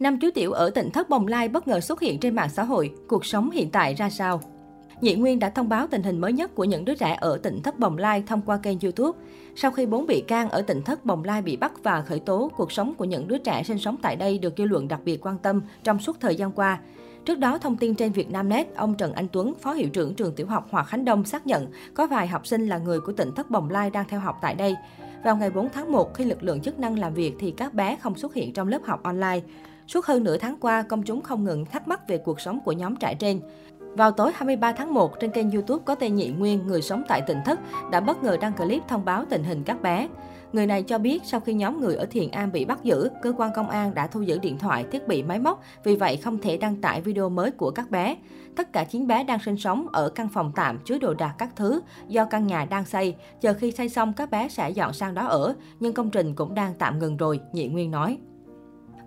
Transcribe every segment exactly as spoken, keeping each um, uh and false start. Năm chú tiểu ở tỉnh Thất Bồng Lai bất ngờ xuất hiện trên mạng xã hội, cuộc sống hiện tại ra sao? Nhị Nguyên đã thông báo tình hình mới nhất của những đứa trẻ ở tỉnh Thất Bồng Lai thông qua kênh YouTube. Sau khi bốn bị can ở tỉnh Thất Bồng Lai bị bắt và khởi tố, cuộc sống của những đứa trẻ sinh sống tại đây được dư luận đặc biệt quan tâm trong suốt thời gian qua. Trước đó, thông tin trên Vietnamnet, ông Trần Anh Tuấn, Phó Hiệu trưởng Trường Tiểu học Hòa Khánh Đông xác nhận có vài học sinh là người của tỉnh Thất Bồng Lai đang theo học tại đây. Vào ngày bốn tháng một, khi lực lượng chức năng làm việc thì các bé không xuất hiện trong lớp học online. Suốt hơn nửa tháng qua, công chúng không ngừng thắc mắc về cuộc sống của nhóm trẻ trên. Vào tối hai mươi ba tháng một, trên kênh YouTube có tên Nhị Nguyên, người sống tại Tịnh Thất, đã bất ngờ đăng clip thông báo tình hình các bé. Người này cho biết sau khi nhóm người ở Thiền Am bị bắt giữ, cơ quan công an đã thu giữ điện thoại, thiết bị máy móc, vì vậy không thể đăng tải video mới của các bé. Tất cả chín bé đang sinh sống ở căn phòng tạm chứa đồ đạc các thứ do căn nhà đang xây. Chờ khi xây xong các bé sẽ dọn sang đó ở, nhưng công trình cũng đang tạm ngừng rồi, Nhị Nguyên nói.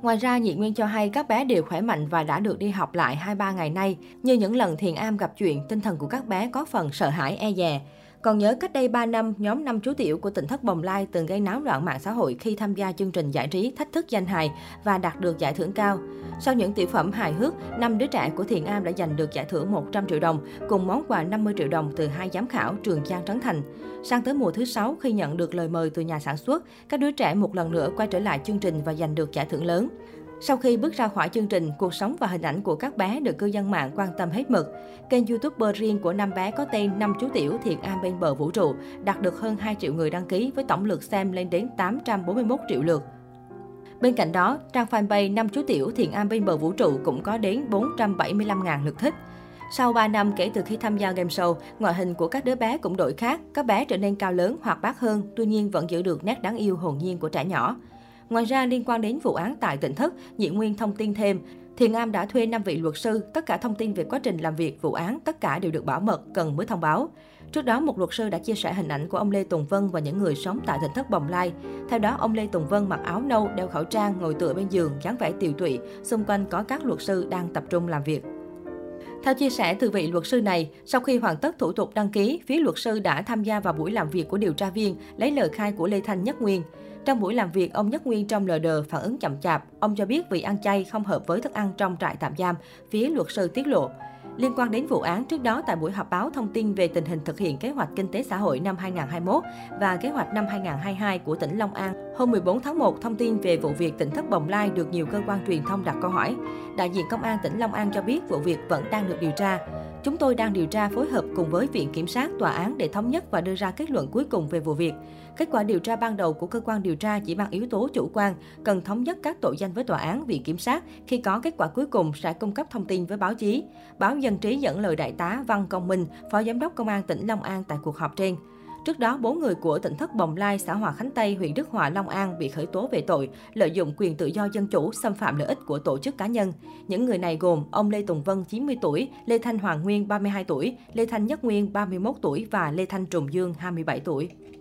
Ngoài ra, Nhị Nguyên cho hay các bé đều khỏe mạnh và đã được đi học lại hai ba ngày nay. Như những lần Thiền Am gặp chuyện, tinh thần của các bé có phần sợ hãi e dè. Còn nhớ cách đây ba năm, nhóm năm chú tiểu của tỉnh Thất Bồng Lai từng gây náo loạn mạng xã hội khi tham gia chương trình giải trí Thách Thức Danh Hài và đạt được giải thưởng cao. Sau những tiểu phẩm hài hước, năm đứa trẻ của Thiền Am đã giành được giải thưởng một trăm triệu đồng cùng món quà năm mươi triệu đồng từ hai giám khảo Trường Giang, Trấn Thành. Sang tới mùa thứ sáu, khi nhận được lời mời từ nhà sản xuất, các đứa trẻ một lần nữa quay trở lại chương trình và giành được giải thưởng lớn. Sau khi bước ra khỏi chương trình, cuộc sống và hình ảnh của các bé được cư dân mạng quan tâm hết mực. Kênh YouTuber riêng của năm bé có tên Năm chú tiểu Thiện Am bên bờ vũ trụ đạt được hơn hai triệu người đăng ký với tổng lượt xem lên đến tám trăm bốn mươi mốt triệu lượt. Bên cạnh đó, trang fanpage Năm chú tiểu Thiện Am bên bờ vũ trụ cũng có đến bốn trăm bảy mươi lăm nghìn lượt thích. Sau ba năm kể từ khi tham gia game show, ngoại hình của các đứa bé cũng đổi khác, các bé trở nên cao lớn, hoạt bát hơn, tuy nhiên vẫn giữ được nét đáng yêu hồn nhiên của trẻ nhỏ. Ngoài ra, liên quan đến vụ án tại Tịnh Thất, Nhị Nguyên thông tin thêm, Thiền Am đã thuê năm vị luật sư, tất cả thông tin về quá trình làm việc, vụ án, tất cả đều được bảo mật, cần mới thông báo. Trước đó, một luật sư đã chia sẻ hình ảnh của ông Lê Tùng Vân và những người sống tại Tịnh Thất Bồng Lai. Theo đó, ông Lê Tùng Vân mặc áo nâu, đeo khẩu trang, ngồi tựa bên giường, dáng vẻ tiều tụy, xung quanh có các luật sư đang tập trung làm việc. Theo chia sẻ từ vị luật sư này, sau khi hoàn tất thủ tục đăng ký, phía luật sư đã tham gia vào buổi làm việc của điều tra viên, lấy lời khai của Lê Thanh Nhất Nguyên. Trong buổi làm việc, ông Nhất Nguyên trong lờ đờ phản ứng chậm chạp. Ông cho biết vì ăn chay không hợp với thức ăn trong trại tạm giam, phía luật sư tiết lộ. Liên quan đến vụ án, trước đó tại buổi họp báo thông tin về tình hình thực hiện kế hoạch kinh tế xã hội năm hai nghìn không trăm hai mươi mốt và kế hoạch năm hai nghìn không trăm hai mươi hai của tỉnh Long An, hôm mười bốn tháng một, thông tin về vụ việc Tịnh Thất Bồng Lai được nhiều cơ quan truyền thông đặt câu hỏi. Đại diện Công an tỉnh Long An cho biết vụ việc vẫn đang được điều tra. Chúng tôi đang điều tra phối hợp cùng với Viện Kiểm sát, Tòa án để thống nhất và đưa ra kết luận cuối cùng về vụ việc. Kết quả điều tra ban đầu của cơ quan điều tra chỉ mang yếu tố chủ quan, cần thống nhất các tội danh với Tòa án, Viện Kiểm sát. Khi có kết quả cuối cùng sẽ cung cấp thông tin với báo chí. Báo Dân Trí dẫn lời Đại tá Văn Công Minh, Phó Giám đốc Công an tỉnh Long An tại cuộc họp trên. Trước đó, bốn người của Tịnh Thất Bồng Lai, xã Hòa Khánh Tây, huyện Đức Hòa, Long An bị khởi tố về tội lợi dụng quyền tự do dân chủ, xâm phạm lợi ích của tổ chức cá nhân. Những người này gồm ông Lê Tùng Vân chín mươi tuổi, Lê Thanh Hoàng Nguyên ba mươi hai tuổi, Lê Thanh Nhất Nguyên ba mươi mốt tuổi và Lê Thanh Trùng Dương hai mươi bảy tuổi.